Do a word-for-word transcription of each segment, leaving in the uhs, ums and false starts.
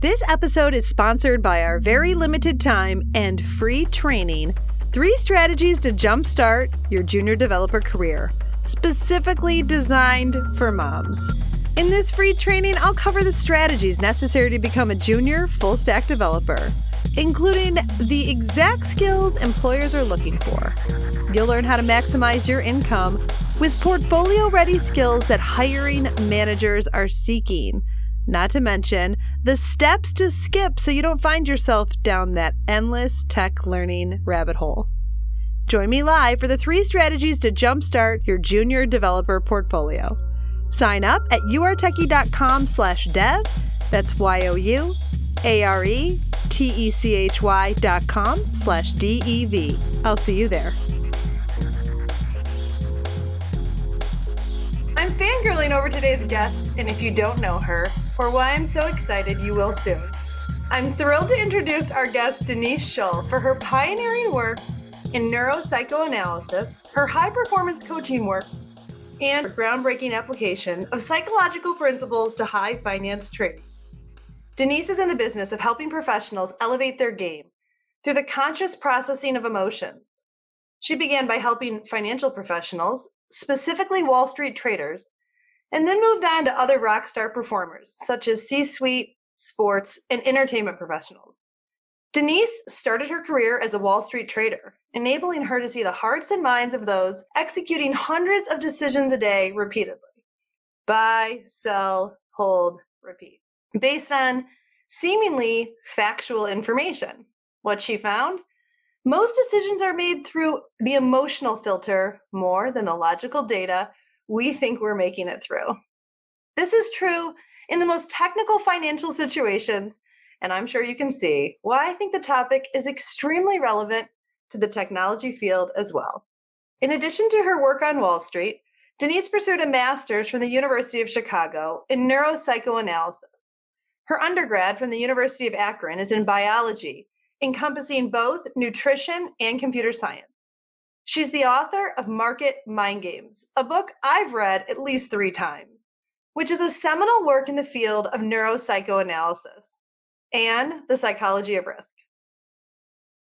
This episode is sponsored by our very limited time and free training, Three Strategies to Jumpstart Your Junior Developer Career, specifically designed for moms. In this free training, I'll cover the strategies necessary to become a junior full-stack developer, including the exact skills employers are looking for. You'll learn how to maximize your income with portfolio-ready skills that hiring managers are seeking. Not to mention the steps to skip so you don't find yourself down that endless tech learning rabbit hole. Join me live for the Three Strategies to Jumpstart Your Junior Developer Portfolio. Sign up at youaretechie.com slash dev. That's Y-O-U-A-R-E-T-E-C-H-Y dot com slash D-E-V. I'll see you there. I'm fangirling over today's guest, and if you don't know her, or why I'm so excited, you will soon. I'm thrilled to introduce our guest, Denise Shull, for her pioneering work in neuropsychoanalysis, her high-performance coaching work, and her groundbreaking application of psychological principles to high finance trading. Denise is in the business of helping professionals elevate their game through the conscious processing of emotions. She began by helping financial professionals, specifically Wall Street traders, and then moved on to other rock star performers, such as C-suite, sports, and entertainment professionals. Denise started her career as a Wall Street trader, enabling her to see the hearts and minds of those executing hundreds of decisions a day repeatedly. Buy, sell, hold, repeat, based on seemingly factual information. What she found? Most decisions are made through the emotional filter more than the logical data we think we're making it through. This is true in the most technical financial situations, and I'm sure you can see why I think the topic is extremely relevant to the technology field as well. In addition to her work on Wall Street, Denise pursued a master's from the University of Chicago in neuropsychoanalysis. Her undergrad from the University of Akron is in biology, encompassing both nutrition and computer science. She's the author of Market Mind Games, a book I've read at least three times, which is a seminal work in the field of neuropsychoanalysis and the psychology of risk.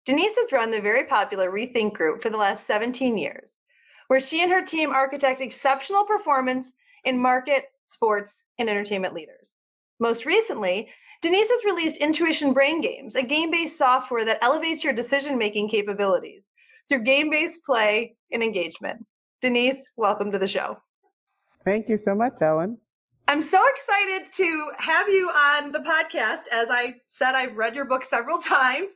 Denise has run the very popular ReThink Group for the last seventeen years, where she and her team architect exceptional performance in market, sports, and entertainment leaders. Most recently, Denise has released Intuition Brain Games, a game-based software that elevates your decision-making capabilities through game-based play and engagement. Denise, welcome to the show. Thank you so much, Ellen. I'm so excited to have you on the podcast. As I said, I've read your book several times,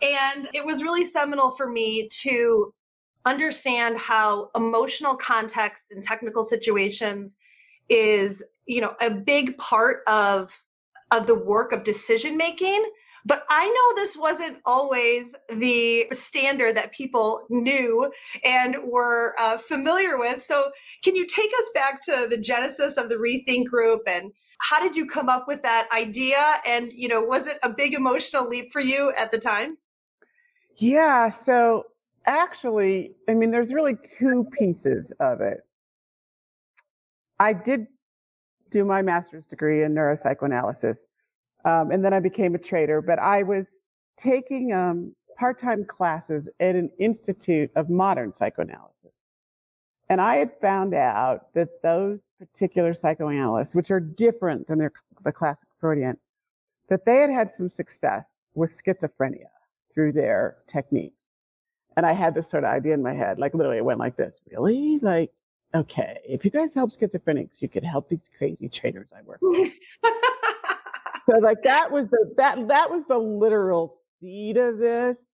and it was really seminal for me to understand how emotional context and technical situations is, you know, a big part of of the work of decision making. But I know this wasn't always the standard that people knew and were uh, familiar with. So can you take us back to the genesis of the ReThink Group, and how did you come up with that idea? And, you know, was it a big emotional leap for you at the time? Yeah, so actually, I mean, there's really two pieces of it. I did do my master's degree in neuropsychoanalysis. Um, and then I became a trader, but I was taking um, part-time classes at an Institute of Modern Psychoanalysis. And I had found out that those particular psychoanalysts, which are different than their, the classic Freudian, that they had had some success with schizophrenia through their techniques. And I had this sort of idea in my head, like literally it went like this, really? Like, okay, if you guys help schizophrenics, you could help these crazy traders I work with. So like that was the that that was the literal seed of this.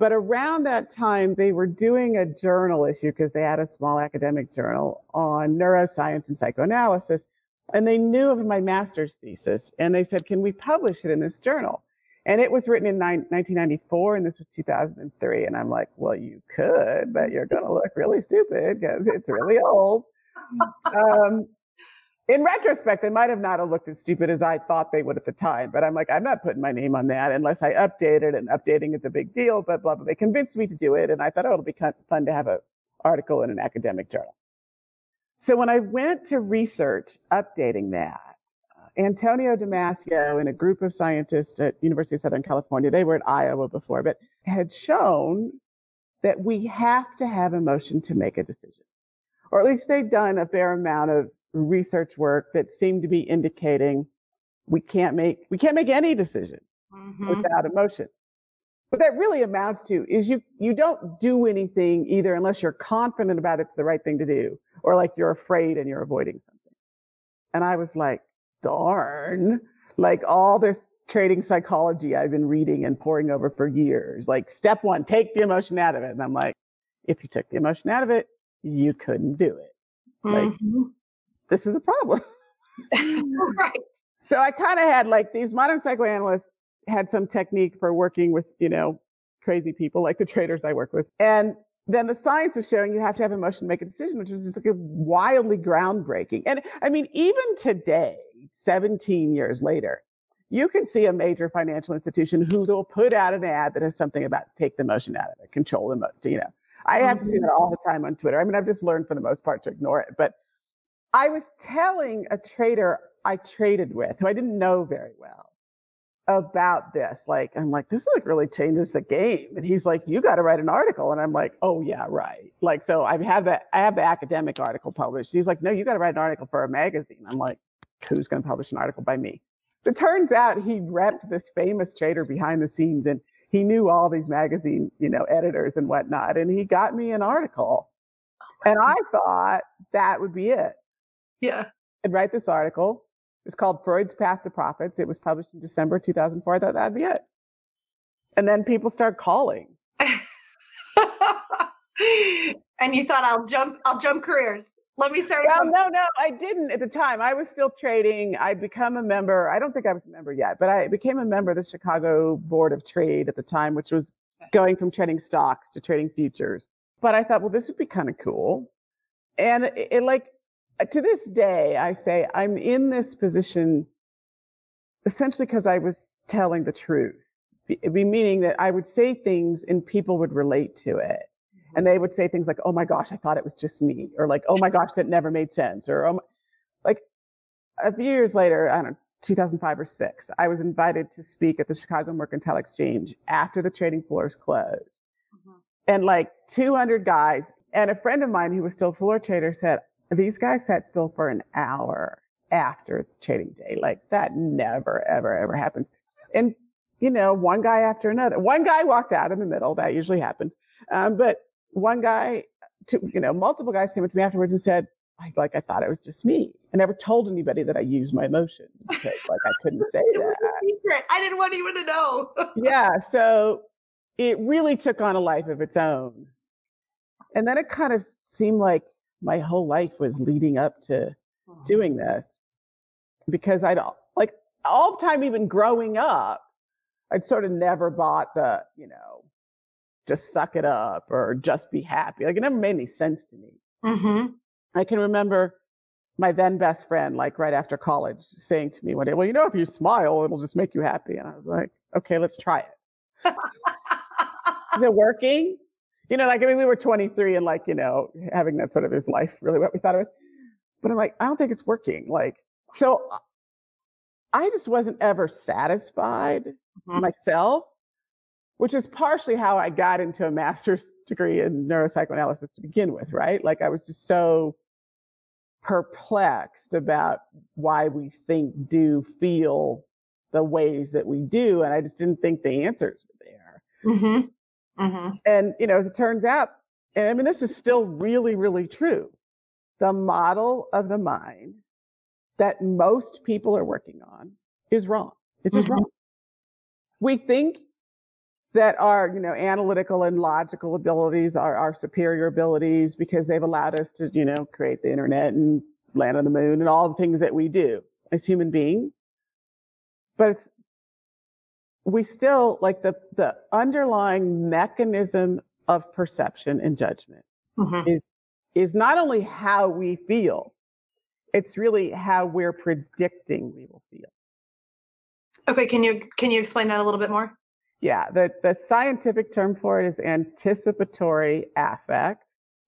But around that time, they were doing a journal issue because they had a small academic journal on neuroscience and psychoanalysis. And they knew of my master's thesis, and they said, can we publish it in this journal? And it was written in nineteen ninety-four, and this was two thousand three. And I'm like, well, you could, but you're going to look really stupid because it's really old. Um, in retrospect, they might have not have looked as stupid as I thought they would at the time. But I'm like, I'm not putting my name on that unless I update it. And updating is a big deal, but blah, blah. They convinced me to do it. And I thought, oh, it'll be fun to have an article in an academic journal. So when I went to research updating that, Antonio Damasio and a group of scientists at University of Southern California, they were at Iowa before, but had shown that we have to have emotion to make a decision. Or at least they'd done a fair amount of research work that seemed to be indicating we can't make, we can't make any decision mm-hmm. without emotion. What that really amounts to is you, you don't do anything either unless you're confident about it's the right thing to do, or like you're afraid and you're avoiding something. And I was like, darn, like all this trading psychology I've been reading and poring over for years, like step one, take the emotion out of it. And I'm like, if you took the emotion out of it, you couldn't do it. Like, mm-hmm. this is a problem. Right. So I kind of had like these modern psychoanalysts had some technique for working with, you know, crazy people like the traders I work with. And then the science was showing you have to have emotion to make a decision, which was just like a wildly groundbreaking. And I mean, even today, seventeen years later, you can see a major financial institution who will put out an ad that has something about take the emotion out of it, control emotion, you know. I have to see that all the time on Twitter. I mean, I've just learned for the most part to ignore it. But I was telling a trader I traded with, who I didn't know very well, about this. Like, I'm like, this like really changes the game. And he's like, you got to write an article. And I'm like, oh yeah, right. Like, so I have that, I have the academic article published. He's like, no, you got to write an article for a magazine. I'm like, who's going to publish an article by me? So it turns out he repped this famous trader behind the scenes, and he knew all these magazine, you know, editors and whatnot. And he got me an article, and I thought that would be it. Yeah. I'd write this article. It's called Freud's Path to Profits. It was published in December two thousand four. I thought that'd be it. And then people start calling. And you thought, I'll jump, I'll jump careers. Let me start. Well, no, no, I didn't at the time. I was still trading. I'd become a member. I don't think I was a member yet, but I became a member of the Chicago Board of Trade at the time, which was going from trading stocks to trading futures. But I thought, well, this would be kind of cool. And it, it like, to this day, I say I'm in this position essentially because I was telling the truth, be, be meaning that I would say things and people would relate to it. And they would say things like, oh my gosh, I thought it was just me, or like, oh my gosh, that never made sense. Or oh my, like a few years later, I don't know, two thousand five or six, I was invited to speak at the Chicago Mercantile Exchange after the trading floors closed. Mm-hmm. And like two hundred guys, and a friend of mine who was still floor trader said, these guys sat still for an hour after trading day. Like that never, ever, ever happens. And, you know, one guy after another, one guy walked out in the middle. That usually happens. Um, but one guy, two, you know, multiple guys came up to me afterwards and said, I, like, I thought it was just me. I never told anybody that I used my emotions because like I couldn't say that. It was a secret. I didn't want anyone to know. Yeah. So it really took on a life of its own. And then it kind of seemed like my whole life was leading up to doing this, because I'd like all the time, even growing up, I'd sort of never bought the, you know, just suck it up or just be happy. Like it never made any sense to me. Mm-hmm. I can remember my then best friend, like right after college, saying to me one day, well, you know, if you smile, it'll just make you happy. And I was like, okay, let's try it. Is it working? You know, like, I mean, we were twenty-three and like, you know, having that sort of is life really what we thought it was. But I'm like, I don't think it's working. Like, so I just wasn't ever satisfied mm-hmm. myself, which is partially how I got into a master's degree in neuropsychoanalysis to begin with, right? Like I was just so perplexed about why we think, do, feel the ways that we do. And I just didn't think the answers were there. Mm-hmm. Mm-hmm. And, you know, as it turns out, and I mean, this is still really, really true. The model of the mind that most people are working on is wrong. It's just mm-hmm. wrong. We think that our, you know, analytical and logical abilities are our superior abilities because they've allowed us to, you know, create the internet and land on the moon and all the things that we do as human beings. But it's we still, like the, the underlying mechanism of perception and judgment mm-hmm. is, is not only how we feel, it's really how we're predicting we will feel. Okay. Can you, can you explain that a little bit more? Yeah. The, the scientific term for it is anticipatory affect,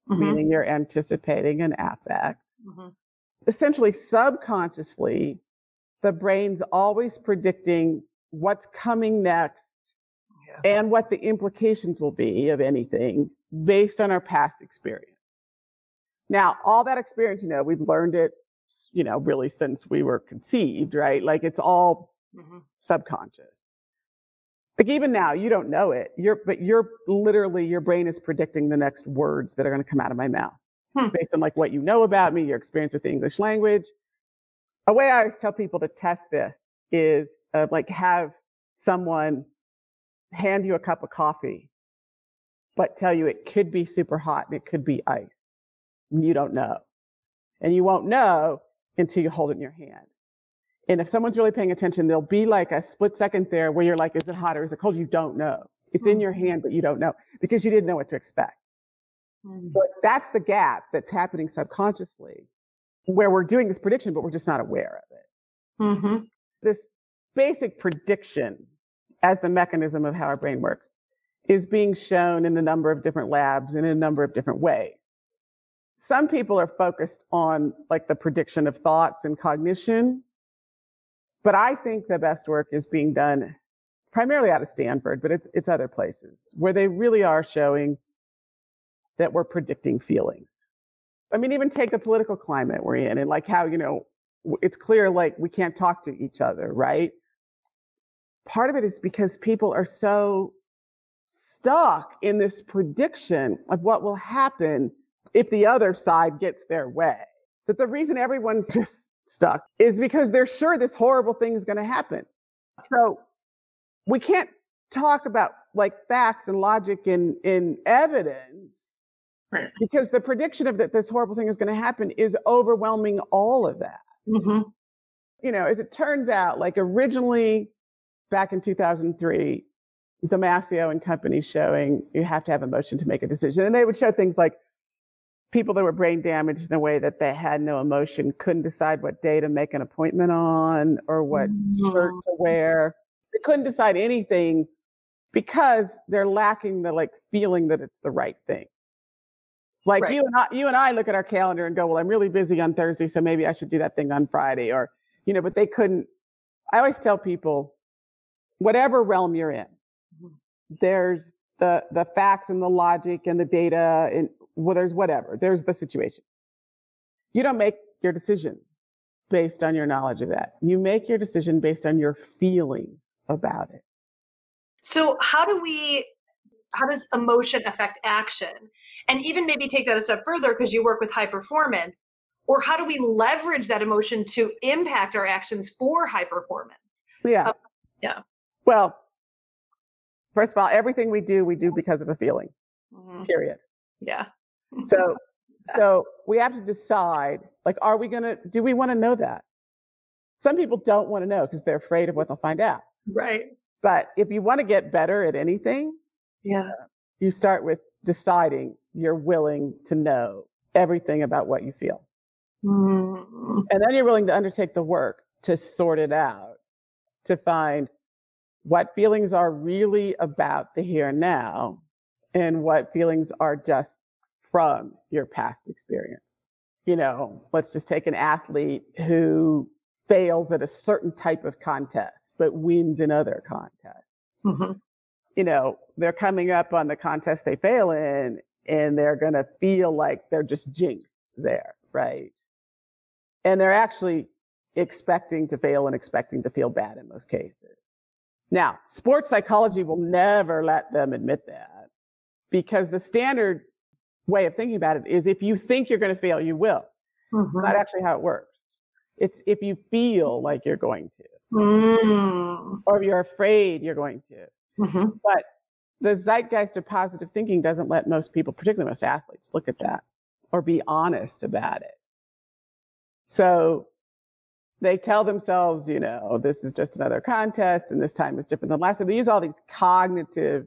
mm-hmm. meaning you're anticipating an affect. Mm-hmm. Essentially, subconsciously, the brain's always predicting what's coming next yeah. and what the implications will be of anything based on our past experience. Now, all that experience, you know, we've learned it, you know, really since we were conceived, right? Like it's all mm-hmm. subconscious. Like even now, you don't know it, you're, but you're literally, your brain is predicting the next words that are going to come out of my mouth. Hmm. Based on like what you know about me, your experience with the English language. A way I always tell people to test this is uh, like have someone hand you a cup of coffee, but tell you it could be super hot and it could be iced. And you don't know. And you won't know until you hold it in your hand. And if someone's really paying attention, there'll be like a split second there where you're like, is it hot or is it cold? You don't know. It's hmm. in your hand, but you don't know because you didn't know what to expect. So that's the gap that's happening subconsciously where we're doing this prediction, but we're just not aware of it. Mm-hmm. This basic prediction as the mechanism of how our brain works is being shown in a number of different labs in a number of different ways. Some people are focused on like the prediction of thoughts and cognition, but I think the best work is being done primarily out of Stanford, but it's, it's other places where they really are showing that we're predicting feelings. I mean, even take the political climate we're in and like how, you know, it's clear, like we can't talk to each other, right? Part of it is because people are so stuck in this prediction of what will happen if the other side gets their way. That the reason everyone's just stuck is because they're sure this horrible thing is going to happen. So we can't talk about like facts and logic and, and evidence. Right. Because the prediction of that this horrible thing is going to happen is overwhelming all of that. Mm-hmm. You know, as it turns out, like originally back in two thousand three, Damasio and company showing you have to have emotion to make a decision. And they would show things like people that were brain damaged in a way that they had no emotion, couldn't decide what day to make an appointment on or what mm-hmm. shirt to wear. They couldn't decide anything because they're lacking the like feeling that it's the right thing. Like right. you and I, you and I look at our calendar and go, well, I'm really busy on Thursday, so maybe I should do that thing on Friday, or, you know, but they couldn't. I always tell people, whatever realm you're in, there's the, the facts and the logic and the data and well, there's whatever, there's the situation. You don't make your decision based on your knowledge of that. You make your decision based on your feeling about it. So how do we How does emotion affect action? And even maybe take that a step further because you work with high performance, or how do we leverage that emotion to impact our actions for high performance? Yeah. Um, yeah. Well, first of all, everything we do, we do because of a feeling, mm-hmm. period. Yeah. So, so we have to decide, like, are we going to, do we want to know that? Some people don't want to know because they're afraid of what they'll find out. Right. But if you want to get better at anything, yeah. Uh, you start with deciding you're willing to know everything about what you feel. Mm. And then you're willing to undertake the work to sort it out, to find what feelings are really about the here and now and what feelings are just from your past experience. You know, let's just take an athlete who fails at a certain type of contest, but wins in other contests. Mm-hmm. You know, they're coming up on the contest they fail in, and they're going to feel like they're just jinxed there, right? And they're actually expecting to fail and expecting to feel bad in most cases. Now, sports psychology will never let them admit that because the standard way of thinking about it is if you think you're going to fail, you will. Mm-hmm. It's not actually how it works. It's if you feel like you're going to, mm. or if you're afraid you're going to. Mm-hmm. But the zeitgeist of positive thinking doesn't let most people, particularly most athletes, look at that or be honest about it. So they tell themselves, you know, this is just another contest and this time is different than last time. They use all these cognitive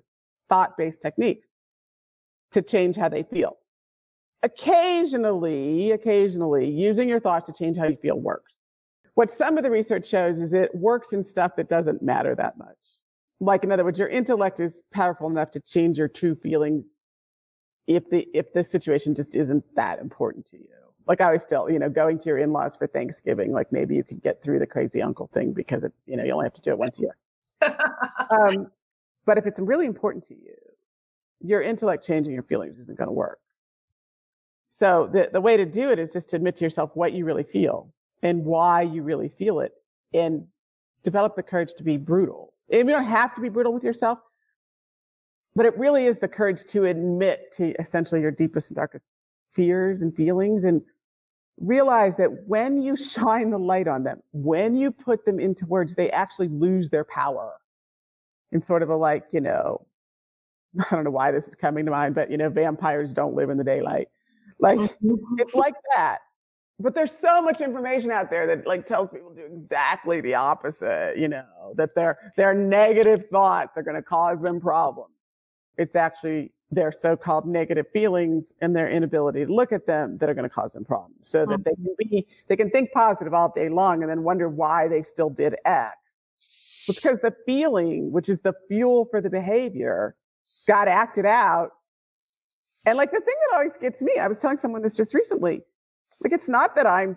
thought-based techniques to change how they feel. Occasionally, occasionally using your thoughts to change how you feel works. What some of the research shows is it works in stuff that doesn't matter that much. Like, in other words, your intellect is powerful enough to change your true feelings if the if the situation just isn't that important to you. Like, I always tell, you know, going to your in-laws for Thanksgiving, like maybe you could get through the crazy uncle thing because, it, you know, you only have to do it once a year. um, but if it's really important to you, your intellect changing your feelings isn't going to work. So the, the way to do it is just to admit to yourself what you really feel and why you really feel it, and develop the courage to be brutal. And you don't have to be brutal with yourself, but it really is the courage to admit to essentially your deepest and darkest fears and feelings, and realize that when you shine the light on them, when you put them into words, they actually lose their power. In sort of a, like, you know, I don't know why this is coming to mind, but, you know, vampires don't live in the daylight. Like, it's like that. But there's so much information out there that, like, tells people to do exactly the opposite, you know, that their their negative thoughts are going to cause them problems. It's actually their so-called negative feelings and their inability to look at them that are going to cause them problems. So that they can be, they can think positive all day long and then wonder why they still did X. It's because the feeling, which is the fuel for the behavior, got acted out. And, like, the thing that always gets me, I was telling someone this just recently, like, it's not that I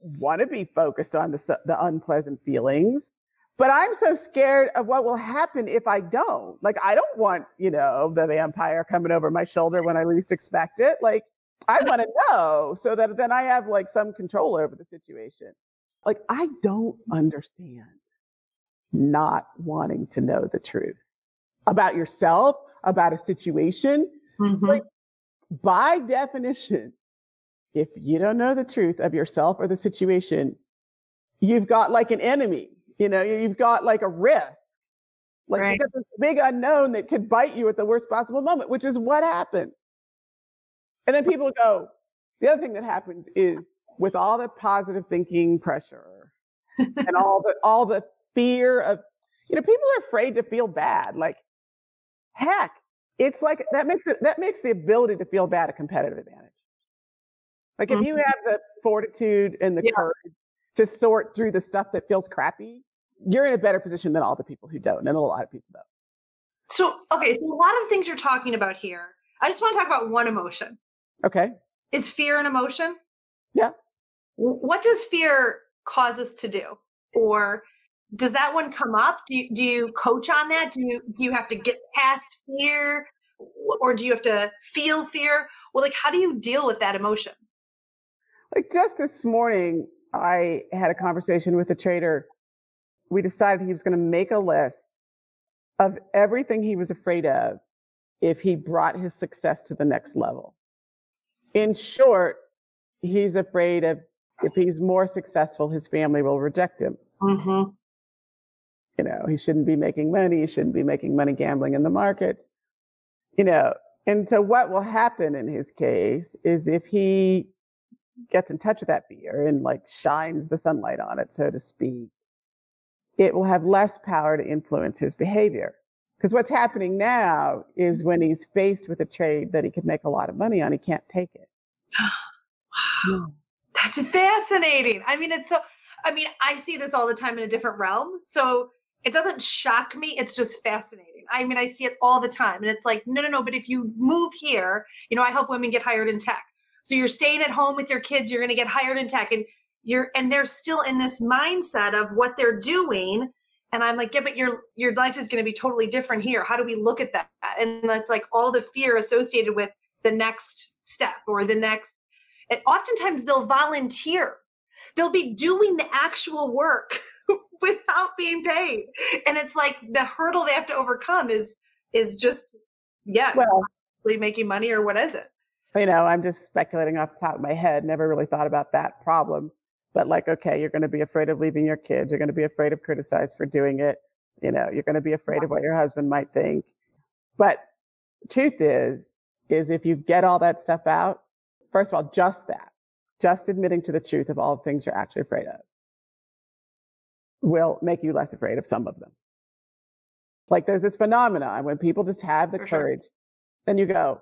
want to be focused on the, the unpleasant feelings, but I'm so scared of what will happen if I don't. Like, I don't want, you know, the vampire coming over my shoulder when I least expect it. Like, I want to know so that then I have, like, some control over the situation. Like, I don't understand not wanting to know the truth about yourself, about a situation. Mm-hmm. Like, by definition, if you don't know the truth of yourself or the situation, you've got, like, an enemy, you know, you've got, like, a risk, like, right. You've got this big unknown that could bite you at the worst possible moment, which is what happens. And then people go, the other thing that happens is with all the positive thinking pressure and all the, all the fear of, you know, people are afraid to feel bad. Like, heck, it's like, that makes it, that makes the ability to feel bad a competitive advantage. Like, if you have the fortitude and the yeah. courage to sort through the stuff that feels crappy, you're in a better position than all the people who don't, and a lot of people don't. So, okay, so a lot of the things you're talking about here, I just want to talk about one emotion. Okay. It's fear an emotion? Yeah. What does fear cause us to do? Or does that one come up? Do you, do you coach on that? Do you, do you have to get past fear, or do you have to feel fear? Well, like, how do you deal with that emotion? Like, just this morning, I had a conversation with a trader. We decided he was going to make a list of everything he was afraid of if he brought his success to the next level. In short, he's afraid of, if he's more successful, his family will reject him. Mm-hmm. You know, he shouldn't be making money. He shouldn't be making money gambling in the markets, you know. And so what will happen in his case is if he gets in touch with that fear and, like, shines the sunlight on it, so to speak, it will have less power to influence his behavior. Because what's happening now is when he's faced with a trade that he could make a lot of money on, he can't take it. Wow. That's fascinating. I mean, it's so, I mean, I see this all the time in a different realm. So it doesn't shock me. It's just fascinating. I mean, I see it all the time. And it's like, no, no, no. But if you move here, you know, I help women get hired in tech. So you're staying at home with your kids, you're going to get hired in tech, and you're, and they're still in this mindset of what they're doing. And I'm like, yeah, but your, your life is going to be totally different here. How do we look at that? And that's like all the fear associated with the next step or the next, and oftentimes they'll volunteer. They'll be doing the actual work without being paid. And it's like the hurdle they have to overcome is, is just, yeah, well, making money, or what is it? You know, I'm just speculating off the top of my head, never really thought about that problem. But, like, okay, you're going to be afraid of leaving your kids. You're going to be afraid of criticized for doing it. You know, you're going to be afraid of what your husband might think. But the truth is, is if you get all that stuff out, first of all, just that, just admitting to the truth of all the things you're actually afraid of. will make you less afraid of some of them. Like there's this phenomenon when people just have the For courage, sure. then you go,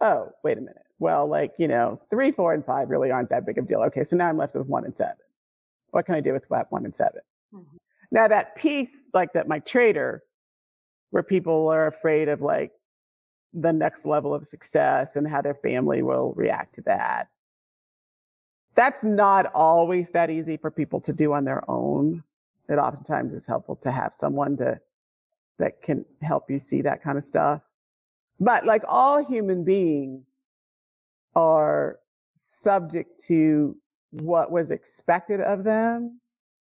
oh, wait a minute. Well, like, you know, three, four, and five really aren't that big of a deal. Okay, so now I'm left with one and seven. What can I do with one and seven? Mm-hmm. Now that piece, like that my trader, where people are afraid of like the next level of success and how their family will react to that. That's not always that easy for people to do on their own. It oftentimes is helpful to have someone to that can help you see that kind of stuff. But like all human beings are subject to what was expected of them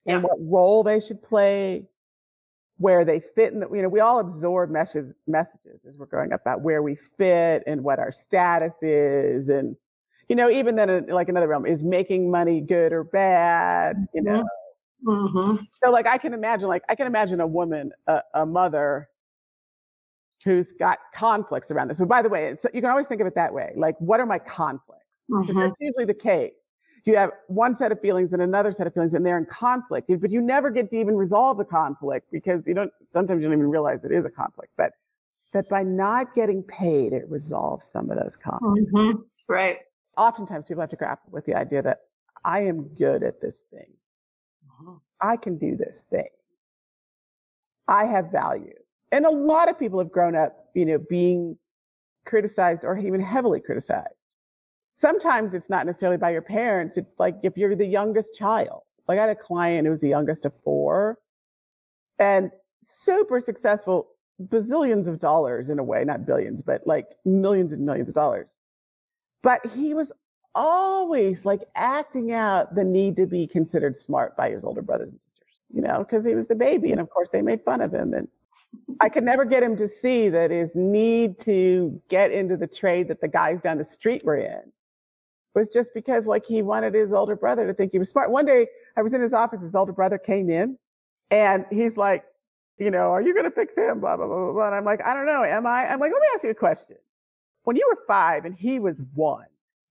yeah. and what role they should play, where they fit in the, you know, we all absorb messages, messages as we're growing up about where we fit and what our status is. And, you know, even then, like another realm is making money good or bad, you know? Mm-hmm. So like, I can imagine, like, I can imagine a woman, a, a mother who's got conflicts around this. So by the way, it's, you can always think of it that way. Like, what are my conflicts? Because mm-hmm. that's usually the case. You have one set of feelings and another set of feelings, and they're in conflict. But you never get to even resolve the conflict because you don't. Sometimes you don't even realize it is a conflict. But that by not getting paid, it resolves some of those conflicts. Mm-hmm. Right. Oftentimes, people have to grapple with the idea that I am good at this thing. Mm-hmm. I can do this thing. I have value. And a lot of people have grown up, you know, being criticized or even heavily criticized. Sometimes it's not necessarily by your parents. It's like if you're the youngest child. Like I had a client who was the youngest of four and super successful, bazillions of dollars in a way, not billions, but like millions and millions of dollars. But he was always like acting out the need to be considered smart by his older brothers and sisters, you know, because he was the baby. And of course they made fun of him. And I could never get him to see that his need to get into the trade that the guys down the street were in was just because like he wanted his older brother to think he was smart. One day I was in his office, his older brother came in and he's like, you know, are you going to fix him? Blah, blah, blah, blah, blah. And I'm like, I don't know. Am I? I'm like, let me ask you a question. When you were five and he was one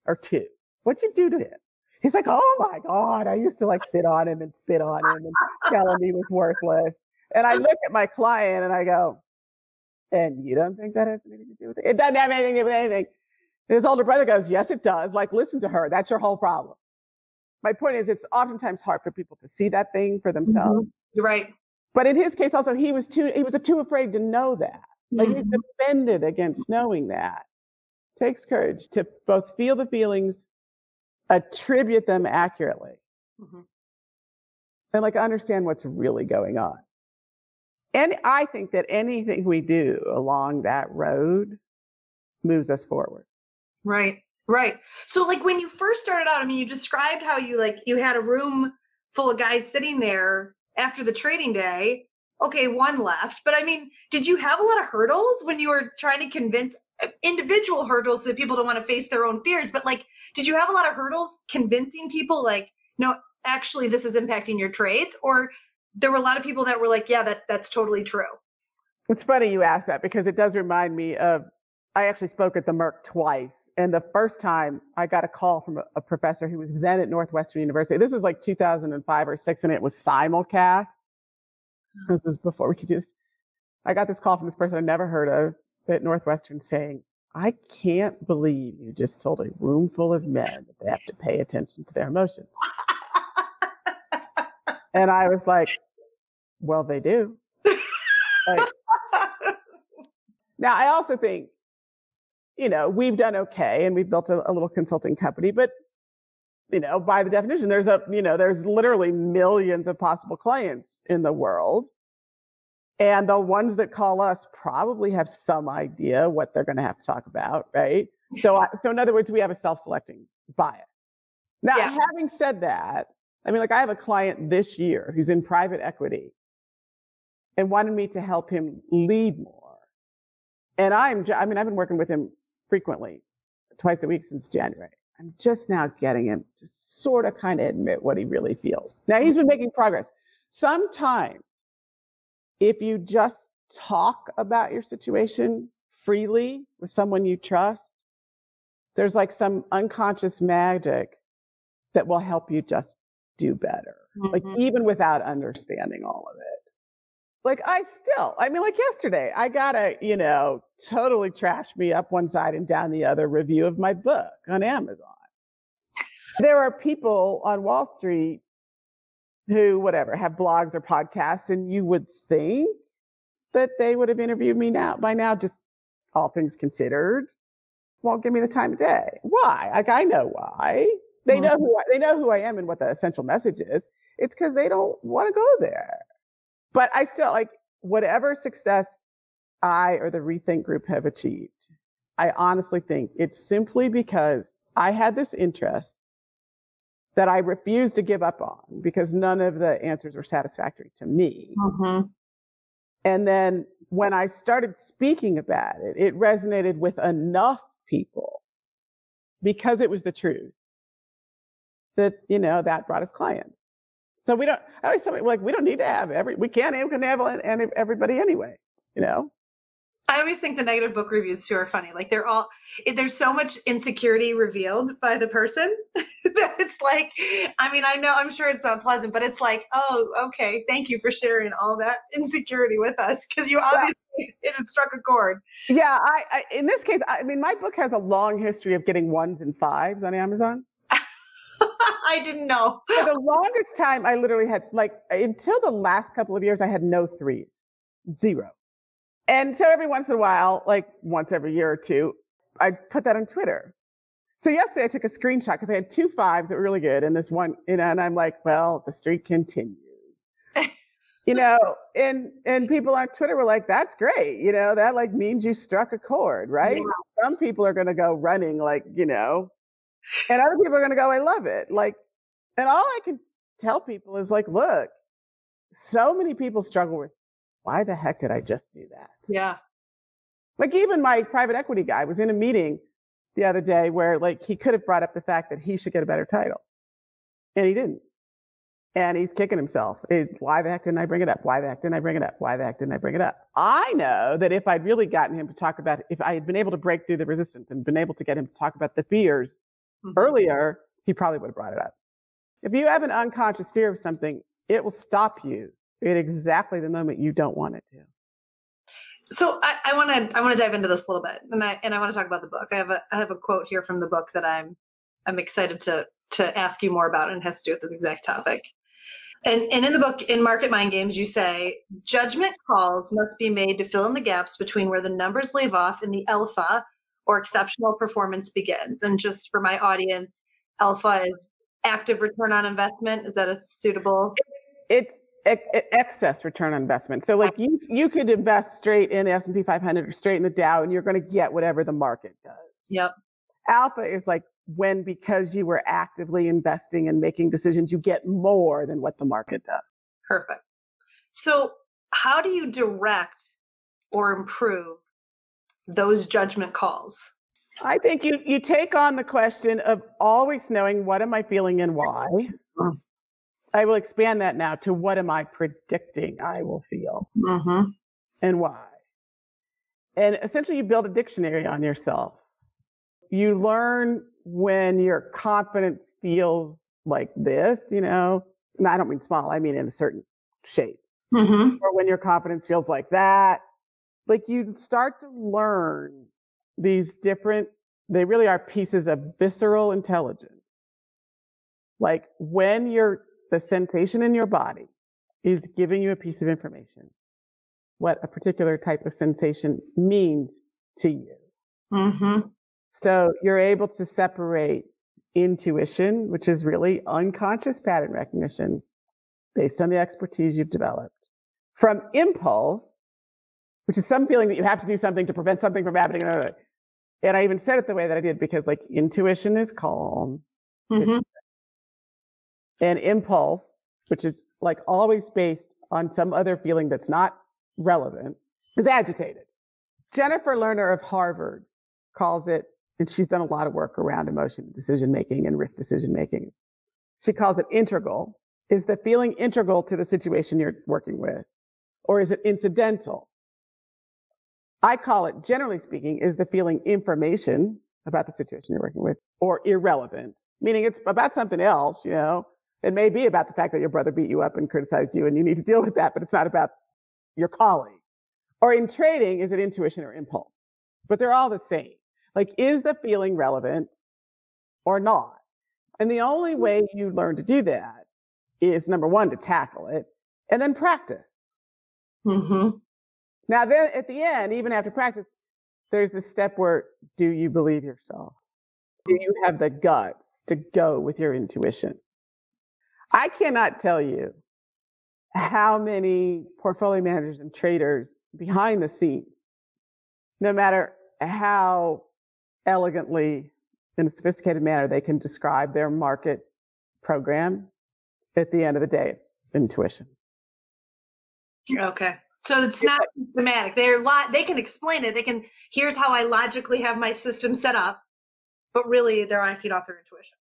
or two, what'd you do to him? He's like, oh my God, I used to like sit on him and spit on him and tell him he was worthless. And I look at my client and I go, and you don't think that has anything to do with it? It doesn't have anything to do with anything. His older brother goes, yes, it does. Like, listen to her. That's your whole problem. My point is, it's oftentimes hard for people to see that thing for themselves. Mm-hmm. You're right. But in his case, also, he was too, he was too afraid to know that. Like, mm-hmm. he's defended against knowing that. Takes courage to both feel the feelings, attribute them accurately, mm-hmm. and like understand what's really going on. And I think that anything we do along that road moves us forward. Right, right. So like when you first started out, I mean, you described how you like, you had a room full of guys sitting there after the trading day. Okay, one left. But I mean, did you have a lot of hurdles when you were trying to convince individual hurdles so that people don't want to face their own fears? But like, did you have a lot of hurdles convincing people like, no, actually this is impacting your trades? Or there were a lot of people that were like, yeah, that that's totally true. It's funny you asked that because it does remind me of, I actually spoke at the Merc twice. And the first time I got a call from a, a professor who was then at Northwestern University. This was like two thousand five or six, and it was simulcast. This was before we could do this. I got this call from this person I'd never heard of at Northwestern saying, I can't believe you just told a room full of men that they have to pay attention to their emotions. And I was like, well, they do. Like, now, I also think, you know, we've done okay and we've built a, a little consulting company, but, you know, by the definition, there's a, you know, there's literally millions of possible clients in the world. And the ones that call us probably have some idea what they're going to have to talk about, right? So, I, so in other words, we have a self-selecting bias. Now, yeah. having said that, I mean, like I have a client this year who's in private equity and wanted me to help him lead more. And I'm, I mean, I've been working with him frequently, twice a week since January. I'm just now getting him to sort of kind of admit what he really feels. Now he's been making progress. Sometimes if you just talk about your situation freely with someone you trust, there's like some unconscious magic that will help you just do better. mm-hmm. like even without understanding all of it. Like I still, I mean, like yesterday, I got a, you know, totally trashed me up one side and down the other review of my book on Amazon. There are people on Wall Street who, whatever, have blogs or podcasts, and you would think that they would have interviewed me now by now, just all things considered, won't give me the time of day. Why? Like I know why. They know who I, they know who I am and what the essential message is. It's because they don't want to go there. But I still, like, whatever success I or the ReThink Group have achieved, I honestly think it's simply because I had this interest that I refused to give up on because none of the answers were satisfactory to me. Mm-hmm. And then when I started speaking about it, it resonated with enough people because it was the truth that, you know, that brought us clients. So we don't, I always tell people, like, we don't need to have every, we can't even have everybody anyway, you know? I always think the negative book reviews too are funny. Like they're all, there's so much insecurity revealed by the person that it's like, I mean, I know, I'm sure it's not pleasant, but it's like, oh, okay. Thank you for sharing all that insecurity with us. Cause you obviously, yeah. it struck a chord. Yeah. I, I in this case, I mean, my book has a long history of getting ones and fives on Amazon. I didn't know. For the longest time, I literally had, like, until the last couple of years, I had no threes, zero. And so every once in a while, like once every year or two, I put that on Twitter. So yesterday I took a screenshot because I had two fives that were really good and this one, you know, and I'm like, well, the streak continues. You know, and and people on Twitter were like, that's great. You know, that like means you struck a chord, right? Yeah. Some people are going to go running like, you know, and other people are going to go, I love it. Like, and all I can tell people is like, look, so many people struggle with, why the heck did I just do that? Yeah. Like even my private equity guy was in a meeting the other day where like he could have brought up the fact that he should get a better title and he didn't. And he's kicking himself. It, why the heck didn't I bring it up? Why the heck didn't I bring it up? Why the heck didn't I bring it up? I know that if I'd really gotten him to talk about, if I had been able to break through the resistance and been able to get him to talk about the fears mm-hmm. earlier, he probably would have brought it up. If you have an unconscious fear of something, it will stop you at exactly the moment you don't want it to. So I want to I want to dive into this a little bit, and I and I want to talk about the book. I have a I have a quote here from the book that I'm I'm excited to to ask you more about, and it has to do with this exact topic. And and in the book, in Market Mind Games, you say judgment calls must be made to fill in the gaps between where the numbers leave off and the alpha or exceptional performance begins. And just for my audience, alpha is active return on investment. Is that a suitable? It's. it's excess return on investment. So like you, you could invest straight in the S and P five hundred or straight in the Dow and you're going to get whatever the market does. Yep. Alpha is like when, because you were actively investing and making decisions, you get more than what the market does. Perfect. So how do you direct or improve those judgment calls? I think you, you take on the question of always knowing what am I feeling and why. I will expand that now to what am I predicting I will feel mm-hmm. and why. And essentially you build a dictionary on yourself. You learn when your confidence feels like this, you know, and I don't mean small, I mean in a certain shape mm-hmm. or when your confidence feels like that, like you start to learn these different, they really are pieces of visceral intelligence. Like when you're, the sensation in your body is giving you a piece of information, what a particular type of sensation means to you. Mm-hmm. So you're able to separate intuition, which is really unconscious pattern recognition based on the expertise you've developed, from impulse, which is some feeling that you have to do something to prevent something from happening. And I even said it the way that I did because like intuition is calm. Mm-hmm. And impulse, which is like always based on some other feeling that's not relevant, is agitated. Jennifer Lerner of Harvard calls it, and she's done a lot of work around emotion, decision-making and risk decision-making. She calls it integral. Is the feeling integral to the situation you're working with? Or is it incidental? I call it, generally speaking, is the feeling information about the situation you're working with or irrelevant? Meaning it's about something else, you know? It may be about the fact that your brother beat you up and criticized you and you need to deal with that, but it's not about your calling. Or in trading, is it intuition or impulse? But they're all the same. Like, is the feeling relevant or not? And the only way you learn to do that is, number one, to tackle it and then practice. Mm-hmm. Now, then at the end, even after practice, there's this step where, do you believe yourself? Do you have the guts to go with your intuition? I cannot tell you how many portfolio managers and traders behind the scenes, no matter how elegantly in a sophisticated manner they can describe their market program, at the end of the day, it's intuition. Okay. So it's not systematic. They're lo- they can explain it. They can, here's how I logically have my system set up, but really they're acting off their intuition.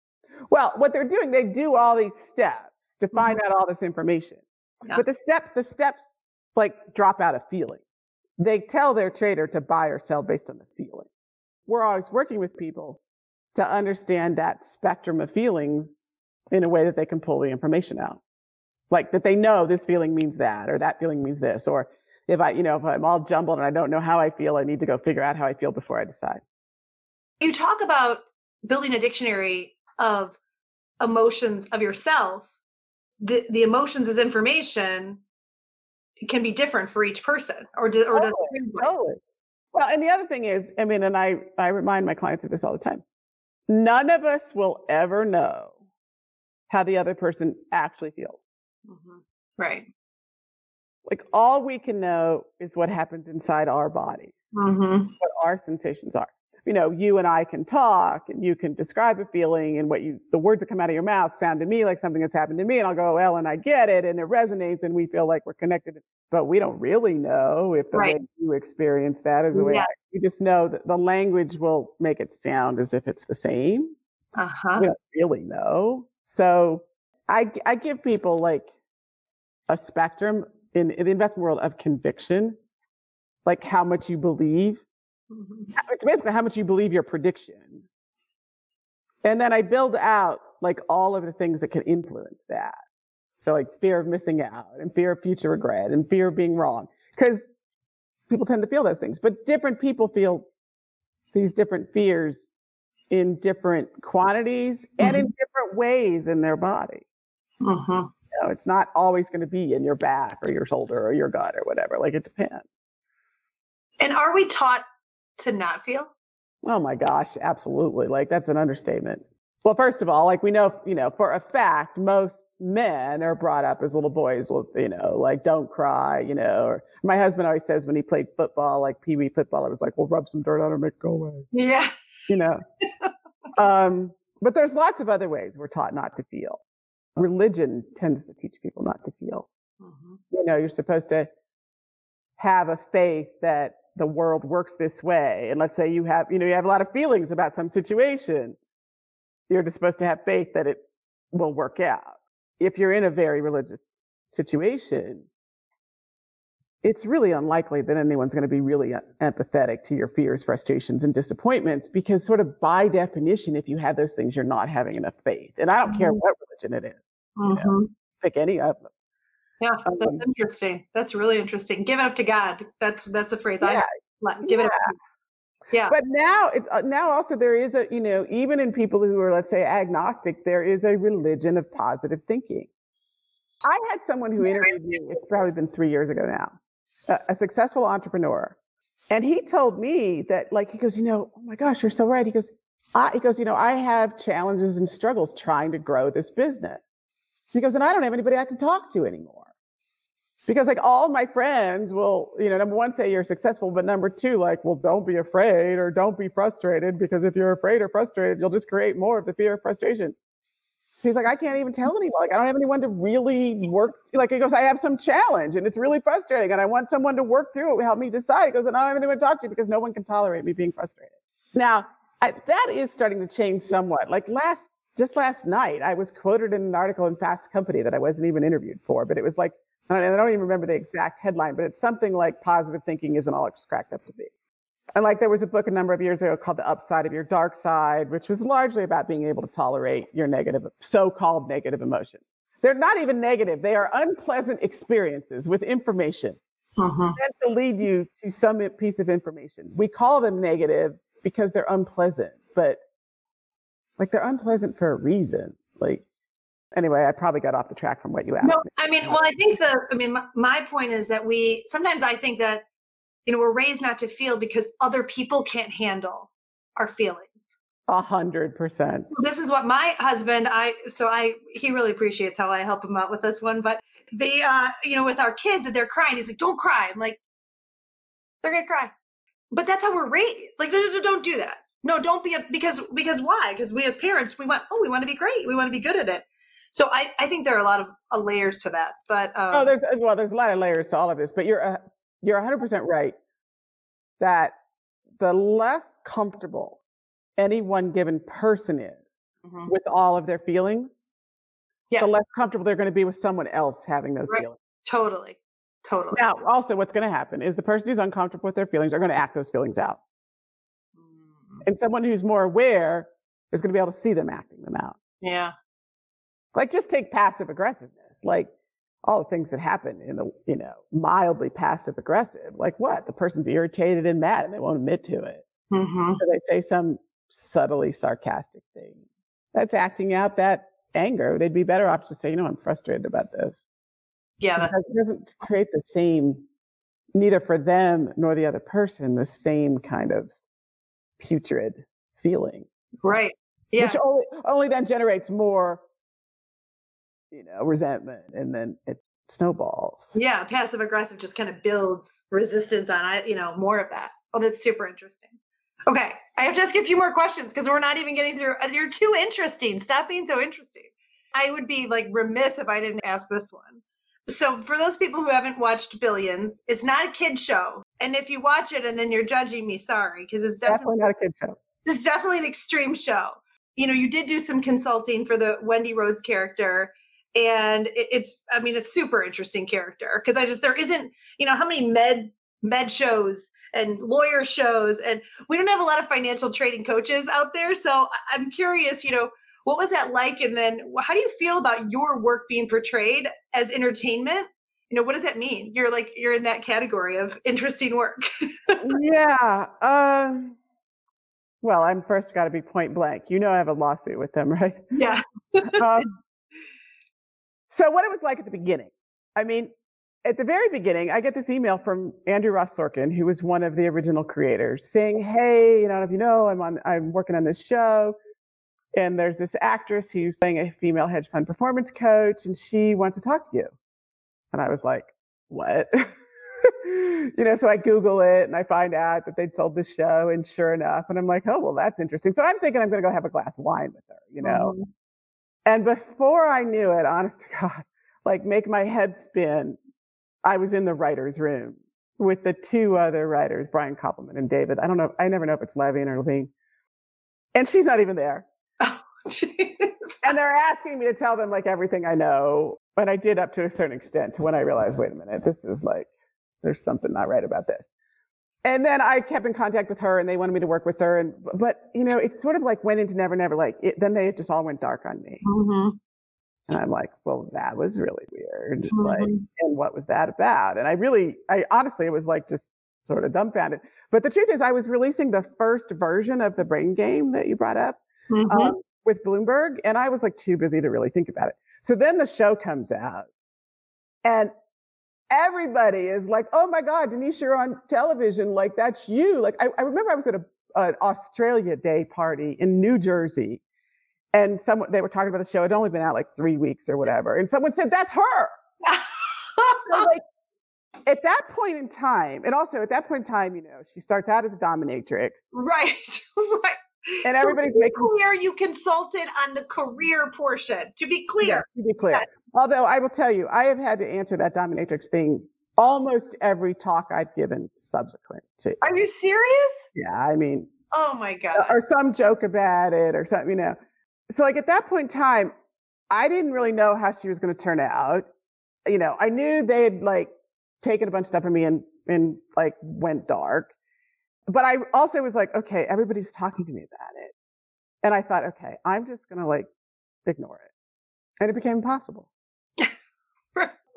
Well, what they're doing, they do all these steps to find mm-hmm. out all this information. Yeah. But the steps, the steps like drop out of feeling. They tell their trader to buy or sell based on the feeling. We're always working with people to understand that spectrum of feelings in a way that they can pull the information out. Like that they know this feeling means that, or that feeling means this, or if I, you know, if I'm all jumbled and I don't know how I feel, I need to go figure out how I feel before I decide. You talk about building a dictionary of emotions of yourself. The the emotions as information can be different for each person, or do, or does it? Totally. Well, and the other thing is, I mean, and I I remind my clients of this all the time. None of us will ever know how the other person actually feels. Mm-hmm. Right. Like all we can know is what happens inside our bodies, mm-hmm. what our sensations are. You know, you and I can talk and you can describe a feeling and what you, the words that come out of your mouth sound to me like something that's happened to me. And I'll go, Ellen, I get it. And it resonates and we feel like we're connected, but we don't really know if the right. way you experience that is the way yeah. I, we just know that the language will make it sound as if it's the same. Uh-huh. We don't really know. So I, I give people like a spectrum in, in the investment world of conviction, like how much you believe. Mm-hmm. It's basically how much you believe your prediction. And then I build out like all of the things that can influence that. So like fear of missing out and fear of future regret and fear of being wrong, because people tend to feel those things, but different people feel these different fears in different quantities mm-hmm. and in different ways in their body. Mm-hmm. You know, it's not always going to be in your back or your shoulder or your gut or whatever. Like it depends. And are we taught to not feel? Oh my gosh, absolutely. Like that's an understatement. Well, first of all, like we know, you know, for a fact, most men are brought up as little boys with, you know, like don't cry, you know, or my husband always says when he played football, like pee wee football, I was like, well, rub some dirt on her, make it go away. Yeah. You know, um, but there's lots of other ways we're taught not to feel. Religion tends to teach people not to feel. Mm-hmm. You know, you're supposed to have a faith that the world works this way. And let's say you have, you know, you have a lot of feelings about some situation. You're just supposed to have faith that it will work out. If you're in a very religious situation, it's really unlikely that anyone's going to be really empathetic to your fears, frustrations, and disappointments, because sort of by definition, if you have those things, you're not having enough faith. And I don't mm-hmm. care what religion it is. Mm-hmm. You know, pick any of them. Yeah, that's um, interesting. That's really interesting. Give it up to God. That's that's a phrase. Yeah, I give yeah. it up. To yeah. But now, it's, uh, now also there is a, you know, even in people who are, let's say, agnostic, there is a religion of positive thinking. I had someone who interviewed me, it's probably been three years ago now, a, a successful entrepreneur. And he told me that, like, he goes, you know, oh my gosh, you're so right. He goes, I, he goes, you know, I have challenges and struggles trying to grow this business. He goes, and I don't have anybody I can talk to anymore. Because like all my friends will, you know, number one, say you're successful, but number two, like, well, don't be afraid or don't be frustrated, because if you're afraid or frustrated, you'll just create more of the fear of frustration. He's like, I can't even tell anyone. Like, I don't have anyone to really work. Like, he goes, I have some challenge and it's really frustrating and I want someone to work through it, help me decide. He goes, and I don't have anyone to talk to because no one can tolerate me being frustrated. Now, I, that is starting to change somewhat. Like last, just last night, I was quoted in an article in Fast Company that I wasn't even interviewed for, but it was like, and I don't even remember the exact headline, but it's something like positive thinking isn't all it's cracked up to be. And like there was a book a number of years ago called The Upside of Your Dark Side, which was largely about being able to tolerate your negative, so-called negative emotions. They're not even negative. They are unpleasant experiences with information uh-huh. meant to lead you to some piece of information. We call them negative because they're unpleasant, but like they're unpleasant for a reason. Like, anyway, I probably got off the track from what you asked. No, me. I mean, well, I think the, I mean, my, my point is that we, sometimes I think that, you know, we're raised not to feel because other people can't handle our feelings. A hundred percent. This is what my husband, I, so I, he really appreciates how I help him out with this one, but the, uh, you know, with our kids and they're crying, he's like, don't cry. I'm like, they're going to cry. But that's how we're raised. Like, don't do that. No, don't be a, because, because why? Because we as parents, we want, oh, we want to be great. We want to be good at it. So I, I think there are a lot of uh, layers to that, but. Um, oh, there's, well, there's a lot of layers to all of this, but you're, uh, you're a hundred percent right that the less comfortable any one given person is mm-hmm. with all of their feelings, yeah. the less comfortable they're going to be with someone else having those right. feelings. Totally. Totally. Now, also what's going to happen is the person who's uncomfortable with their feelings are going to act those feelings out. Mm. And someone who's more aware is going to be able to see them acting them out. Yeah. Like just take passive aggressiveness. Like all the things that happen in the, you know, mildly passive aggressive, like what? The person's irritated and mad and they won't admit to it. Mm-hmm. So they say some subtly sarcastic thing. That's acting out that anger. They'd be better off to say, you know, I'm frustrated about this. Yeah. That it doesn't create the same, neither for them nor the other person, the same kind of putrid feeling. Right. Yeah. Which only, only then generates more, you know, resentment, and then it snowballs. Yeah. Passive aggressive just kind of builds resistance on, I, you know, more of that. Oh, that's super interesting. Okay. I have to ask a few more questions because we're not even getting through. You're too interesting. Stop being so interesting. I would be like remiss if I didn't ask this one. So for those people who haven't watched Billions, it's not a kid show. And if you watch it and then you're judging me, sorry, because it's definitely, definitely not a kid show. It's definitely an extreme show. You know, you did do some consulting for the Wendy Rhoades character. And it's, I mean, it's super interesting character because I just, there isn't, you know, how many med med shows and lawyer shows, and we don't have a lot of financial trading coaches out there. So I'm curious, you know, what was that like? And then how do you feel about your work being portrayed as entertainment? You know, what does that mean? You're like, you're in that category of interesting work. Yeah. Um, well, I'm first got to be point blank. You know, I have a lawsuit with them, right? Yeah. um, So what it was like at the beginning, I mean, at the very beginning, I get this email from Andrew Ross Sorkin, who was one of the original creators, saying, hey, you know, I don't know if you know, I'm on, I'm working on this show, and there's this actress who's playing a female hedge fund performance coach, and she wants to talk to you. And I was like, what? You know, so I Google it, and I find out that they'd sold this show, and sure enough, and I'm like, oh, well, that's interesting. So I'm thinking I'm going to go have a glass of wine with her, you know. Mm-hmm. And before I knew it, honest to God, like make my head spin, I was in the writer's room with the two other writers, Brian Koppelman and David. I don't know. I never know if it's Levine or Levine. And she's not even there. Oh, geez. And they're asking me to tell them like everything I know. And I did up to a certain extent to when I realized, wait a minute, this is like, there's something not right about this. And then I kept in contact with her and they wanted me to work with her. And, but you know, it's sort of like went into never, never like it, then they just all went dark on me. Mm-hmm. And I'm like, well, that was really weird. Mm-hmm. Like, and what was that about? And I really, I honestly, it was like just sort of dumbfounded. But the truth is I was releasing the first version of the brain game that you brought up mm-hmm. um, with Bloomberg. And I was like too busy to really think about it. So then the show comes out and everybody is like, oh my God, Denise, you're on television. Like, that's you. Like, I, I remember I was at a, an Australia Day party in New Jersey and someone, they were talking about the show. It had only been out like three weeks or whatever. And someone said, that's her. So like, at that point in time, and also at that point in time, you know, she starts out as a dominatrix. Right, right. And everybody's so making clear you consulted on the career portion, to be clear. Yeah, to be clear. Yeah. Although I will tell you, I have had to answer that dominatrix thing almost every talk I've given subsequent to. Are you serious? Yeah, I mean. Oh my God. Or some joke about it or something, you know. So like at that point in time, I didn't really know how she was going to turn out. You know, I knew they had like taken a bunch of stuff from me and, and like went dark. but I also was like, okay, everybody's talking to me about it. And I thought, okay, I'm just going to like ignore it. And it became impossible.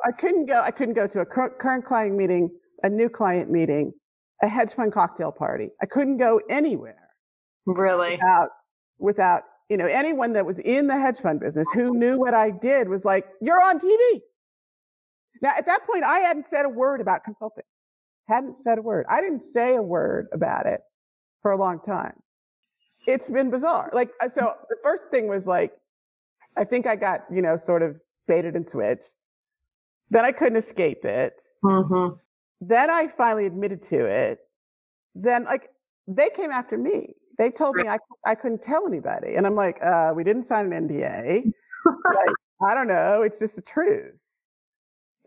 I couldn't go, I couldn't go to a current client meeting, a new client meeting, a hedge fund cocktail party. I couldn't go anywhere. Really? Without, without, you know, anyone that was in the hedge fund business who knew what I did was like, you're on T V. Now, at that point, I hadn't said a word about consulting. Hadn't said a word. I didn't say a word about it for a long time. It's been bizarre. Like, so the first thing was like, I think I got, you know, sort of baited and switched. Then I couldn't escape it. Mm-hmm. Then I finally admitted to it. Then like they came after me. They told me I, I couldn't tell anybody. And I'm like, uh, we didn't sign an N D A. Like, I don't know. It's just the truth.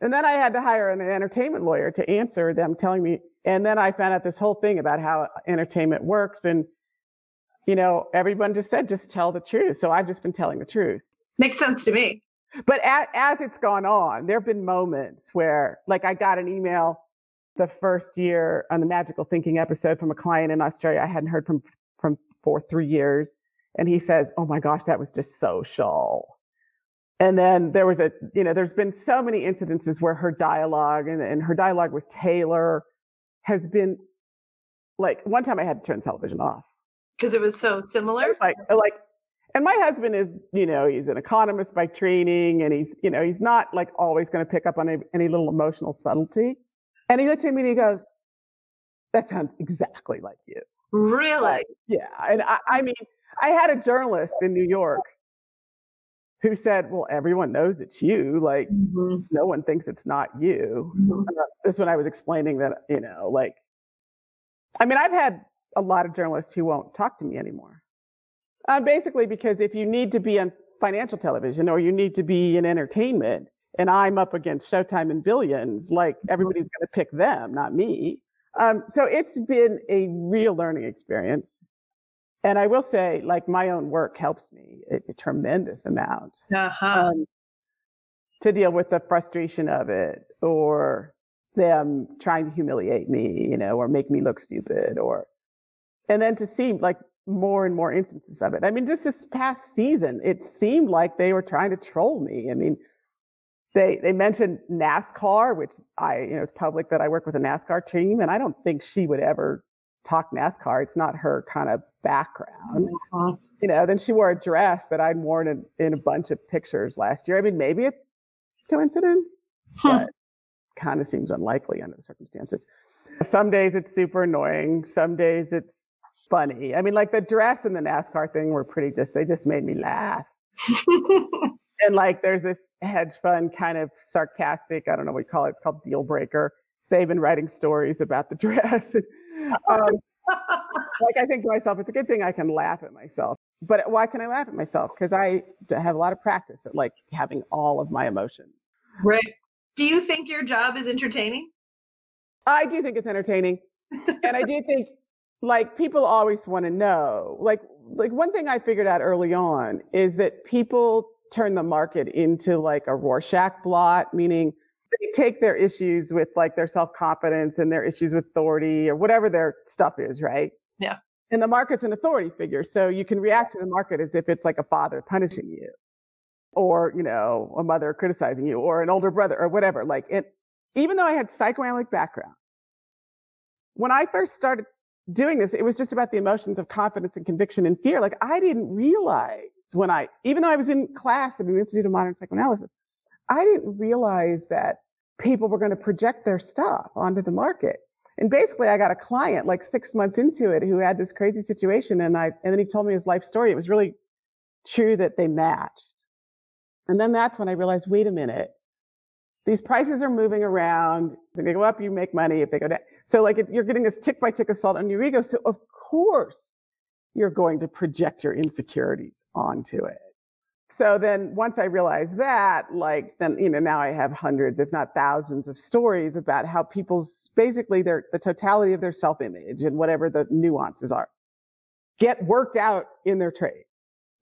And then I had to hire an entertainment lawyer to answer them telling me. And then I found out this whole thing about how entertainment works. And, you know, everyone just said, just tell the truth. So I've just been telling the truth. Makes sense to me. But as, as it's gone on, there have been moments where, like, I got an email the first year on the Magical Thinking episode from a client in Australia I hadn't heard from from for three years. And he says, oh, my gosh, that was just so Shull. And then there was a, you know, there's been so many incidences where her dialogue and, and her dialogue with Taylor has been, like, one time I had to turn television off. Because it was so similar? Like, like, and my husband is, you know, he's an economist by training, and he's, you know, he's not like always going to pick up on any, any little emotional subtlety. And he looked at me and he goes, that sounds exactly like you. Really? Like, yeah. And I, I mean, I had a journalist in New York who said, well, everyone knows it's you. Like, mm-hmm. no one thinks it's not you. Mm-hmm. This one I was explaining that, you know, like, I mean, I've had a lot of journalists who won't talk to me anymore. Uh, basically, because if you need to be on financial television or you need to be in entertainment, and I'm up against Showtime and Billions, like everybody's going to pick them, not me. Um, so it's been a real learning experience. And I will say, like, my own work helps me a, a tremendous amount uh-huh. um, to deal with the frustration of it, or them trying to humiliate me, you know, or make me look stupid, or, and then to see, like, more and more instances of it. I mean, just this past season, it seemed like they were trying to troll me. I mean, they they mentioned NASCAR, which I, you know, it's public that I work with a NASCAR team, and I don't think she would ever talk NASCAR. It's not her kind of background. Mm-hmm. You know, then she wore a dress that I'd worn in, in a bunch of pictures last year. I mean, maybe it's coincidence, huh. but kind of seems unlikely under the circumstances. Some days it's super annoying. Some days it's funny. I mean, like the dress and the NASCAR thing were pretty just, they just made me laugh. And like, there's this hedge fund kind of sarcastic, I don't know what you call it. It's called Deal Breaker. They've been writing stories about the dress. um, like I think to myself, it's a good thing I can laugh at myself. But why can I laugh at myself? Because I have a lot of practice at like having all of my emotions. Right. Do you think your job is entertaining? I do think it's entertaining. And I do think like people always want to know, like, like one thing I figured out early on is that people turn the market into like a Rorschach blot, meaning they take their issues with like their self-confidence and their issues with authority or whatever their stuff is, right? Yeah. And the market's an authority figure. So you can react to the market as if it's like a father punishing you or, you know, a mother criticizing you or an older brother or whatever. Like it, even though I had psychoanalytic background, when I first started doing this, it was just about the emotions of confidence and conviction and fear. Like I didn't realize when I, even though I was in class at the Institute of Modern Psychoanalysis, I didn't realize that people were going to project their stuff onto the market. And basically I got a client like six months into it who had this crazy situation. And I, and then he told me his life story. It was really true that they matched. And then that's when I realized, wait a minute, these prices are moving around. If they go up, you make money. If they go down. So like if you're getting this tick by tick assault on your ego. So of course you're going to project your insecurities onto it. So then once I realized that, like then, you know, now I have hundreds, if not thousands of stories about how people's basically their, the totality of their self-image and whatever the nuances are get worked out in their trades.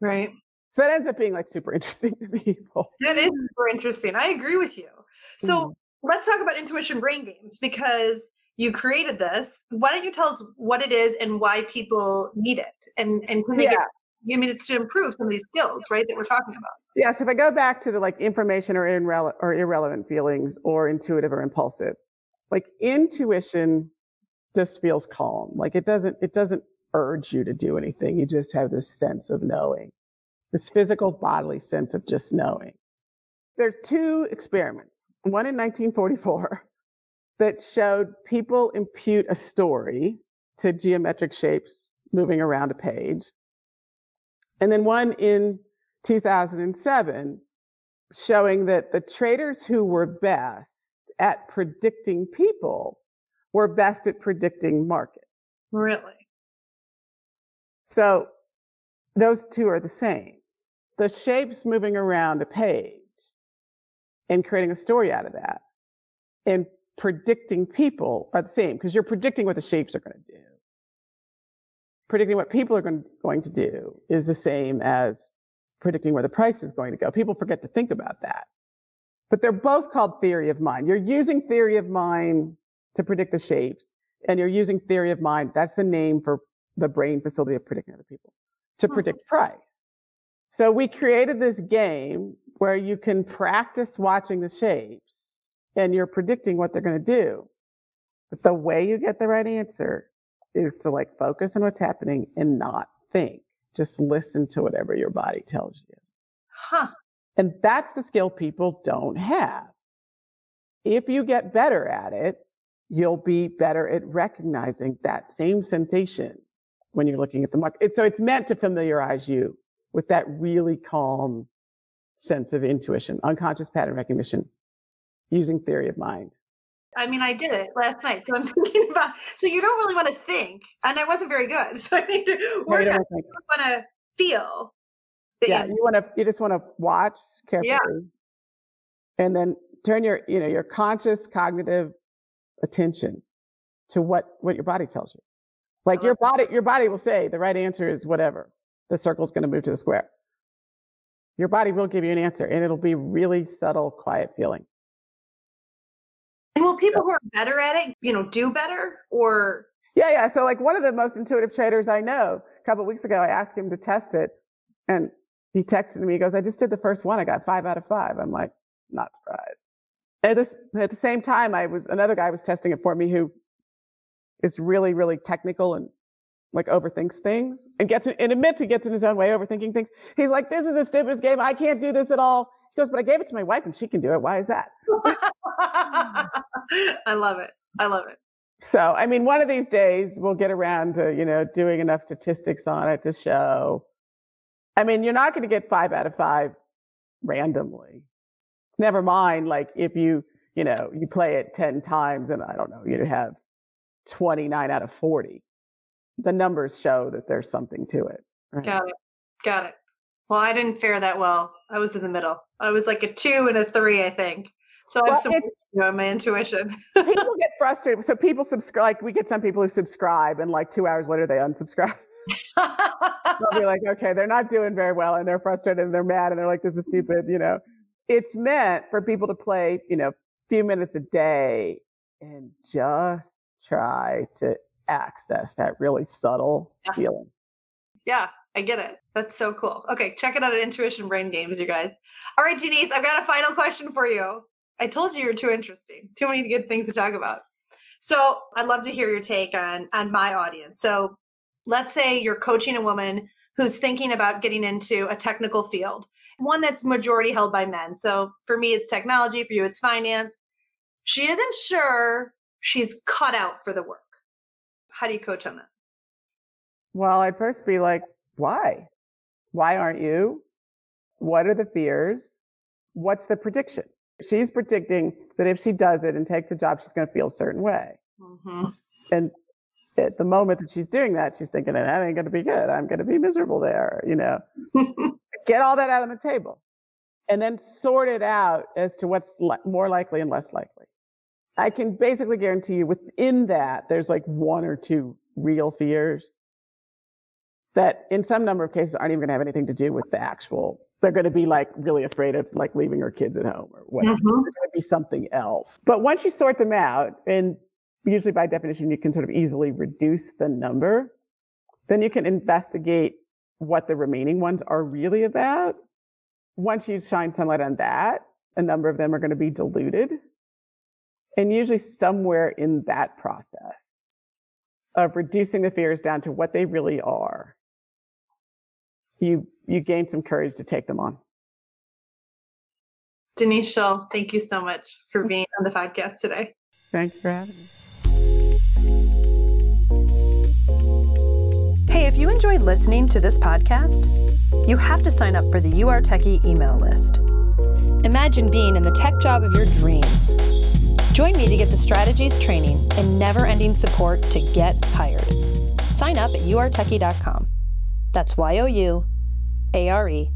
Right. So that ends up being like super interesting to people. That is super interesting. I agree with you. So mm-hmm. let's talk about Intuition Brain Games because you created this. Why don't you tell us what it is and why people need it? And and can they yeah. get I mean, it's to improve some of these skills, right, that we're talking about. Yes, yeah, so if I go back to the like information or, irrele- or irrelevant feelings or intuitive or impulsive, like intuition just feels calm. Like it doesn't, it doesn't urge you to do anything. You just have this sense of knowing, this physical bodily sense of just knowing. There's two experiments, one in nineteen forty-four that showed people impute a story to geometric shapes moving around a page. And then one in two thousand seven showing that the traders who were best at predicting people were best at predicting markets. Really? So those two are the same. The shapes moving around a page and creating a story out of that and predicting people are the same because you're predicting what the shapes are going to do. Predicting what people are going to do is the same as predicting where the price is going to go. People forget to think about that. But they're both called theory of mind. You're using theory of mind to predict the shapes, and you're using theory of mind, that's the name for the brain facility of predicting other people, to oh. predict price. So we created this game where you can practice watching the shapes, and you're predicting what they're going to do. But the way you get the right answer is to like focus on what's happening and not think. Just listen to whatever your body tells you. Huh. And that's the skill people don't have. If you get better at it, you'll be better at recognizing that same sensation when you're looking at the market. So it's meant to familiarize you with that really calm sense of intuition, unconscious pattern recognition, using theory of mind. I mean, I did it last night, so I'm thinking about, so you don't really want to think, and I wasn't very good, so I need to work no, you on it. You want to feel. Yeah, you want to, you just want to watch carefully, yeah. and then turn your, you know, your conscious cognitive attention to what, what your body tells you. Like your body, your body will say the right answer is whatever. The circle's going to move to the square. Your body will give you an answer, and it'll be really subtle, quiet feeling. And will people who are better at it, you know, do better or? Yeah, yeah. So like one of the most intuitive traders I know, a couple of weeks ago, I asked him to test it and he texted me, he goes, I just did the first one. I got five out of five. I'm like, not surprised. At, this, at the same time, I was, another guy was testing it for me who is really, really technical and like overthinks things and gets, and admits he gets in his own way overthinking things. He's like, this is the stupidest game. I can't do this at all. He goes, but I gave it to my wife and she can do it. Why is that? I love it. I love it. So, I mean, one of these days we'll get around to, you know, doing enough statistics on it to show. I mean, you're not going to get five out of five randomly. Never mind, like if you, you know, you play it ten times and I don't know, you have twenty-nine out of forty. The numbers show that there's something to it. Right? Got it. Got it. Well, I didn't fare that well. I was in the middle. I was like a two and a three, I think. So well, I have some you know, my intuition. People get frustrated. So people subscribe. Like we get some people who subscribe and like two hours later they unsubscribe. They'll be like, okay, they're not doing very well and they're frustrated and they're mad and they're like, this is stupid. You know, it's meant for people to play, you know, a few minutes a day and just try to access that really subtle yeah. feeling. Yeah. I get it. That's so cool. Okay, check it out at Intuition Brain Games, you guys. All right, Denise, I've got a final question for you. I told you you're too interesting. Too many good things to talk about. So I'd love to hear your take on, on my audience. So let's say you're coaching a woman who's thinking about getting into a technical field, one that's majority held by men. So for me, it's technology. For you, it's finance. She isn't sure she's cut out for the work. How do you coach on that? Well, I'd first be like, why? Why aren't you? What are the fears? What's the prediction? She's predicting that if she does it and takes the job, she's going to feel a certain way. Mm-hmm. And at the moment that she's doing that, she's thinking, that ain't going to be good. I'm going to be miserable there, you know. Get all that out on the table and then sort it out as to what's li- more likely and less likely. I can basically guarantee you within that, there's like one or two real fears that in some number of cases aren't even gonna have anything to do with the actual, they're gonna be like really afraid of like leaving her kids at home or whatever, mm-hmm. It's gonna be something else. But once you sort them out and usually by definition, you can sort of easily reduce the number. Then you can investigate what the remaining ones are really about. Once you shine sunlight on that, a number of them are going to be diluted. And usually somewhere in that process of reducing the fears down to what they really are, you you gain some courage to take them on. Denise Shull, thank you so much for being on the podcast today. Thanks for having me. Hey, if you enjoyed listening to this podcast, you have to sign up for the You Are Techie email list. Imagine being in the tech job of your dreams. Join me to get the strategies, training, and never-ending support to get hired. Sign up at you are techie dot com. That's Y O U A R E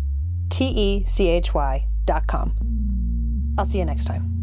T E C H Y dot com. I'll see you next time.